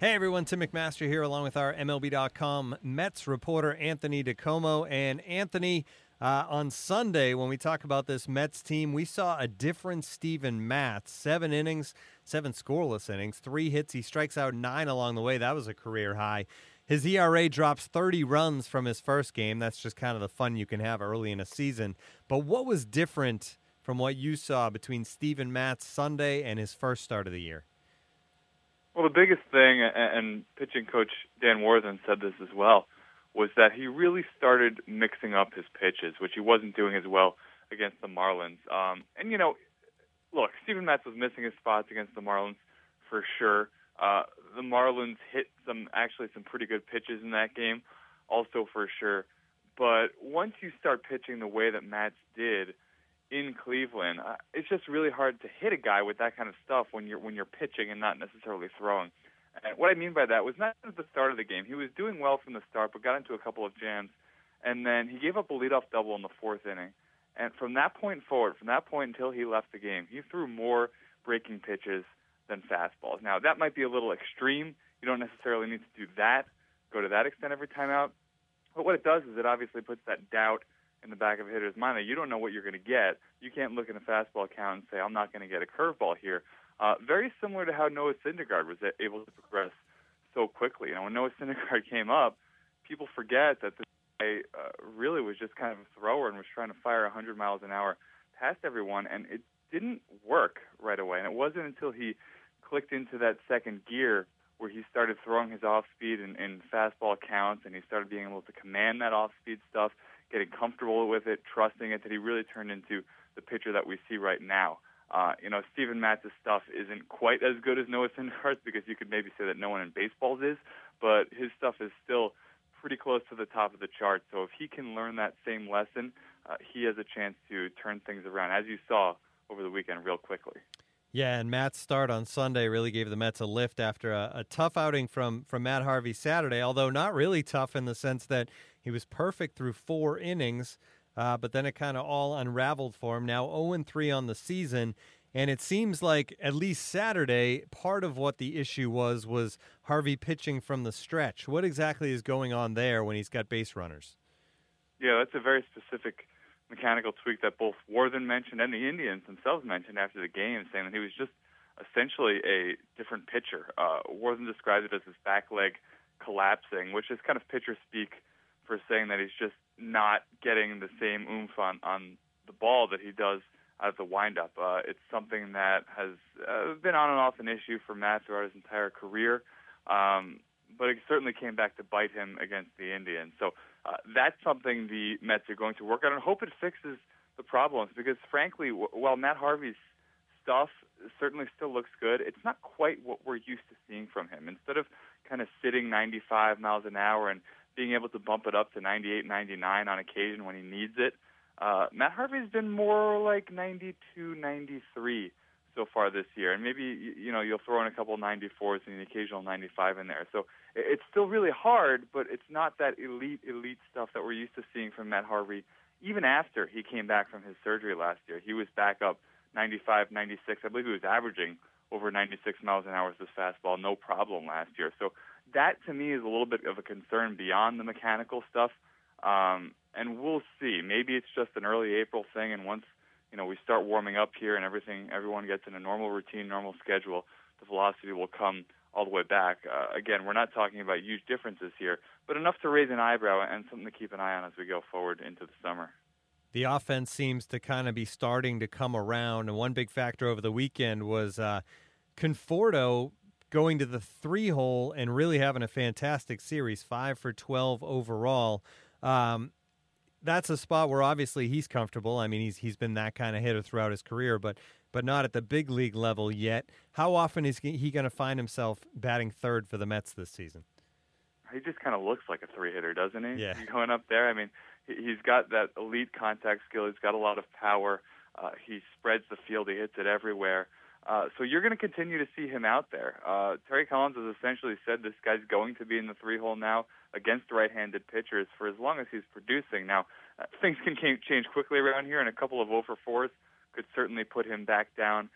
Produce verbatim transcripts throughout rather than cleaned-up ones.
Hey everyone, Tim McMaster here along with our M L B dot com Mets reporter Anthony DeComo. And Anthony, uh, on Sunday when we talk about this Mets team, we saw a different Steven Matz. Seven innings, seven scoreless innings, three hits. He strikes out nine along the way. That was a career high. His E R A drops thirty runs from his first game. That's just kind of the fun you can have early in a season. But what was different from what you saw between Steven Matz Sunday and his first start of the year? Well, the biggest thing, and pitching coach Dan Worthen said this as well, was that he really started mixing up his pitches, which he wasn't doing as well against the Marlins. Um, and, you know, look, Steven Matz was missing his spots against the Marlins for sure. Uh, the Marlins hit some actually some pretty good pitches in that game also for sure. But once you start pitching the way that Matz did in Cleveland, uh, it's just really hard to hit a guy with that kind of stuff when you're when you're pitching and not necessarily throwing. And what I mean by that was not at the start of the game. He was doing well from the start, but got into a couple of jams, and then he gave up a leadoff double in the fourth inning. And from that point forward, from that point until he left the game, he threw more breaking pitches than fastballs. Now, that might be a little extreme. You don't necessarily need to do that, go to that extent every time out. But what it does is it obviously puts that doubt in the back of a hitter's mind that you don't know what you're going to get. You can't look at a fastball count and say, I'm not going to get a curveball here. Uh, very similar to how Noah Syndergaard was able to progress so quickly. You know, when Noah Syndergaard came up, people forget that this guy uh, really was just kind of a thrower and was trying to fire one hundred miles an hour past everyone, and it didn't work right away. And it wasn't until he clicked into that second gear where he started throwing his off-speed in, in fastball counts, and he started being able to command that off-speed stuff, getting comfortable with it, trusting it, that he really turned into the pitcher that we see right now. Uh, you know, Steven Matz's stuff isn't quite as good as Noah Syndergaard's, because you could maybe say that no one in baseball is, but his stuff is still pretty close to the top of the chart. So if he can learn that same lesson, uh, he has a chance to turn things around, as you saw over the weekend real quickly. Yeah, and Matt's start on Sunday really gave the Mets a lift after a, a tough outing from, from Matt Harvey Saturday, although not really tough in the sense that he was perfect through four innings, uh, but then it kind of all unraveled for him. Now oh and three on the season, and it seems like at least Saturday, part of what the issue was was Harvey pitching from the stretch. What exactly is going on there when he's got base runners? Yeah, that's a very specific mechanical tweak that both Worthen mentioned and the Indians themselves mentioned after the game, saying that he was just essentially a different pitcher. Uh, Worthen described it as his back leg collapsing, which is kind of pitcher speak for saying that he's just not getting the same oomph on, on the ball that he does out of the windup. Uh, it's something that has uh, been on and off an issue for Matt throughout his entire career, um, but it certainly came back to bite him against the Indians. So Uh, that's something the Mets are going to work on and hope it fixes the problems, because, frankly, w- while Matt Harvey's stuff certainly still looks good, it's not quite what we're used to seeing from him. Instead of kind of sitting ninety-five miles an hour and being able to bump it up to ninety-eight, ninety-nine on occasion when he needs it, uh, Matt Harvey's been more like ninety-two, ninety-three so far this year. And maybe, you know, you'll throw in a couple ninety-fours and an occasional ninety-five in there. So it's still really hard, but it's not that elite, elite stuff that we're used to seeing from Matt Harvey. Even after he came back from his surgery last year, he was back up ninety-five, ninety-six. I believe he was averaging over ninety-six miles an hour with his fastball, no problem last year. So that, to me, is a little bit of a concern beyond the mechanical stuff. Um, and we'll see. Maybe it's just an early April thing, and once you know, we start warming up here and everything, everyone gets in a normal routine, normal schedule, the velocity will come all the way back. Uh, again, we're not talking about huge differences here, but enough to raise an eyebrow and something to keep an eye on as we go forward into the summer. The offense seems to kind of be starting to come around, and one big factor over the weekend was uh, Conforto going to the three-hole and really having a fantastic series, five for twelve overall. Um That's a spot where obviously he's comfortable. I mean, he's he's been that kind of hitter throughout his career, but but not at the big league level yet. How often is he going to find himself batting third for the Mets this season? he just kind of looks like a three-hitter, doesn't he? Yeah. Going up there, I mean, he's got that elite contact skill. He's got a lot of power. Uh, he spreads the field. He hits it everywhere. Uh, so you're going to continue to see him out there. Uh, Terry Collins has essentially said this guy's going to be in the three-hole now against right-handed pitchers for as long as he's producing. Now, uh, things can change quickly around here, and a couple of oh for fours could certainly put him back down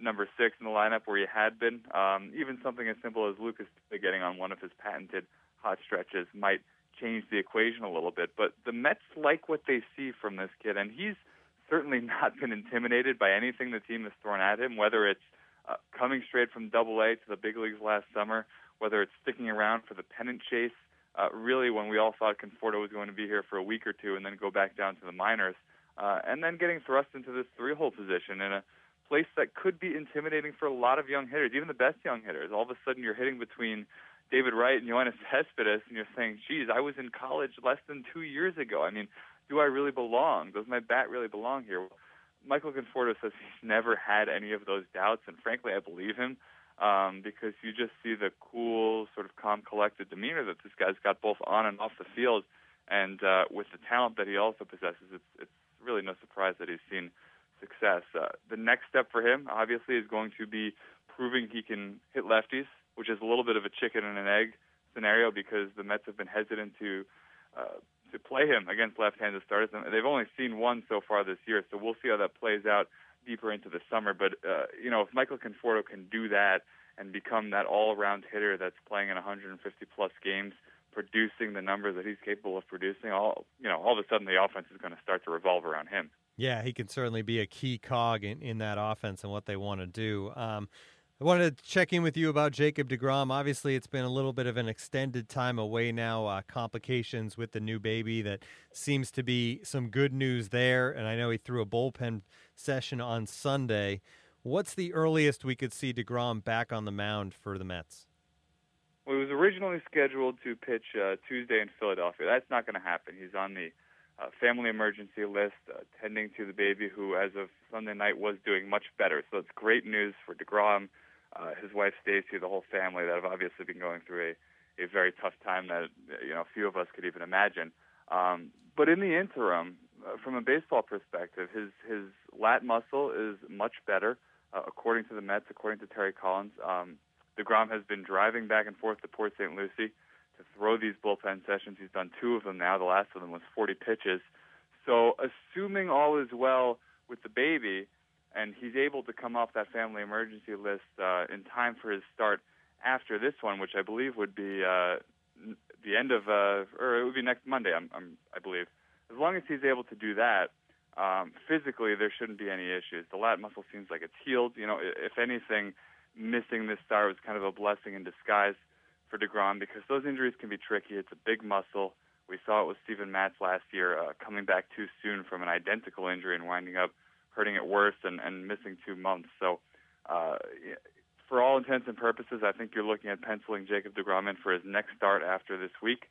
number six in the lineup where he had been. Um, even something as simple as Lucas getting on one of his patented hot stretches might change the equation a little bit. But the Mets like what they see from this kid, and he's certainly not been intimidated by anything the team has thrown at him, whether it's uh, coming straight from Double A to the big leagues last summer, whether it's sticking around for the pennant chase, uh, really when we all thought Conforto was going to be here for a week or two and then go back down to the minors, uh, and then getting thrust into this three-hole position in a place that could be intimidating for a lot of young hitters, even the best young hitters. All of a sudden you're hitting between David Wright and Yoenis Cespedes, and you're saying, geez, I was in college less than two years ago. I mean, do I really belong? Does my bat really belong here? Michael Conforto says he's never had any of those doubts, and frankly, I believe him um, because you just see the cool, sort of calm, collected demeanor that this guy's got both on and off the field, and uh, with the talent that he also possesses, it's, it's really no surprise that he's seen success. Uh, the next step for him, obviously, is going to be proving he can hit lefties, which is a little bit of a chicken and an egg scenario because the Mets have been hesitant to uh, to play him against left-handed starters. They've only seen one so far this year, so we'll see how that plays out deeper into the summer. But, uh, you know, if Michael Conforto can do that and become that all-around hitter that's playing in one hundred fifty-plus games, producing the numbers that he's capable of producing, all you know, all of a sudden the offense is going to start to revolve around him. Yeah, he can certainly be a key cog in, in that offense and what they want to do. Um, I wanted to check in with you about Jacob DeGrom. Obviously, it's been a little bit of an extended time away now. Uh, complications with the new baby. That seems to be some good news there. And I know he threw a bullpen session on Sunday. What's the earliest we could see DeGrom back on the mound for the Mets? Well, he was originally scheduled to pitch uh, Tuesday in Philadelphia. That's not going to happen. He's on the uh, family emergency list, uh, tending to the baby, who as of Sunday night was doing much better. So it's great news for DeGrom. Uh, his wife, Stacy, the whole family that have obviously been going through a, a very tough time that, you know, few of us could even imagine. Um, but in the interim, uh, from a baseball perspective, his, his lat muscle is much better, uh, according to the Mets, according to Terry Collins. Um, DeGrom has been driving back and forth to Port Saint Lucie to throw these bullpen sessions. He's done two of them now. The last of them was forty pitches. So assuming all is well with the baby, and he's able to come off that family emergency list uh, in time for his start after this one, which I believe would be uh, the end of, uh, or it would be next Monday, I'm, I'm, I believe. As long as he's able to do that, um, physically there shouldn't be any issues. The lat muscle seems like it's healed. You know, if anything, missing this start was kind of a blessing in disguise for DeGrom because those injuries can be tricky. It's a big muscle. We saw it with Steven Matz last year, uh, coming back too soon from an identical injury and winding up hurting it worse and, and missing two months. So uh, for all intents and purposes, I think you're looking at penciling Jacob DeGrom in for his next start after this week,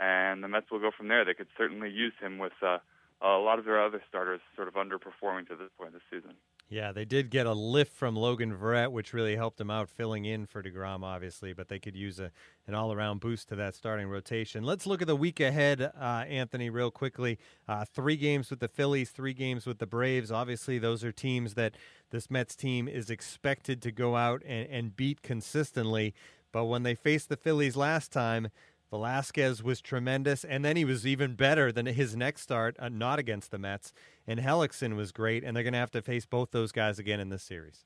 and the Mets will go from there. They could certainly use him with uh, a lot of their other starters sort of underperforming to this point this season. Yeah, they did get a lift from Logan Verrett, which really helped them out, filling in for DeGrom, obviously, but they could use a, an all-around boost to that starting rotation. Let's look at the week ahead, uh, Anthony, real quickly. Uh, three games with the Phillies, three games with the Braves. Obviously, those are teams that this Mets team is expected to go out and, and beat consistently. But when they faced the Phillies last time, Velasquez was tremendous, and then he was even better than his next start, uh, not against the Mets. And Hellickson was great, and they're going to have to face both those guys again in this series.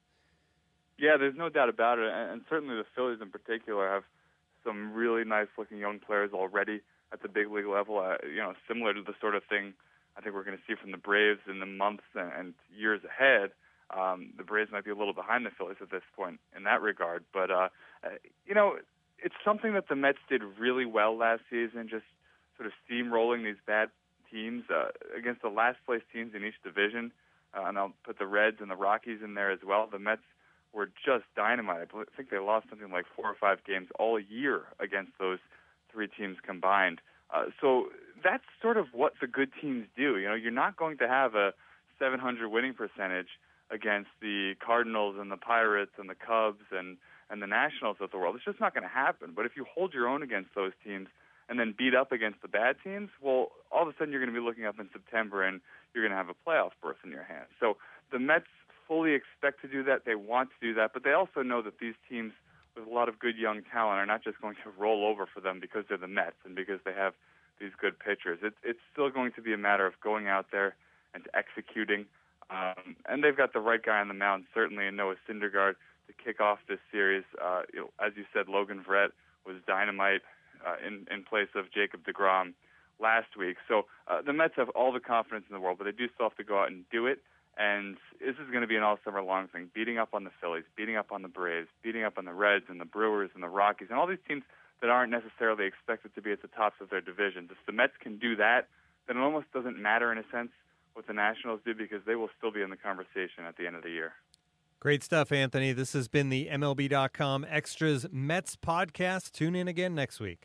Yeah, there's no doubt about it, and certainly the Phillies in particular have some really nice-looking young players already at the big league level, uh, you know, similar to the sort of thing I think we're going to see from the Braves in the months and, and years ahead. Um, the Braves might be a little behind the Phillies at this point in that regard, but, uh, you know, it's something that the Mets did really well last season, just sort of steamrolling these bad teams uh, against the last-place teams in each division. Uh, and I'll put the Reds and the Rockies in there as well. The Mets were just dynamite. I think they lost something like four or five games all year against those three teams combined. Uh, so that's sort of what the good teams do. You know, you're not going to have a seven hundred winning percentage against the Cardinals and the Pirates and the Cubs and and the Nationals of the world. It's just not going to happen. But if you hold your own against those teams, and then beat up against the bad teams, well, all of a sudden you're going to be looking up in September and you're going to have a playoff berth in your hands. So the Mets fully expect to do that. They want to do that, but they also know that these teams with a lot of good young talent are not just going to roll over for them because they're the Mets and because they have these good pitchers. It, it's still going to be a matter of going out there and executing. Um, and they've got the right guy on the mound, certainly, in Noah Syndergaard to kick off this series. Uh, you know, as you said, Logan Verrett was dynamite uh, in, in place of Jacob DeGrom last week. So uh, the Mets have all the confidence in the world, but they do still have to go out and do it. And this is going to be an all-summer-long thing, beating up on the Phillies, beating up on the Braves, beating up on the Reds and the Brewers and the Rockies, and all these teams that aren't necessarily expected to be at the tops of their divisions. If the Mets can do that, then it almost doesn't matter, in a sense, what the Nationals do, because they will still be in the conversation at the end of the year. Great stuff, Anthony. This has been the M L B dot com Extras Mets podcast. Tune in again next week.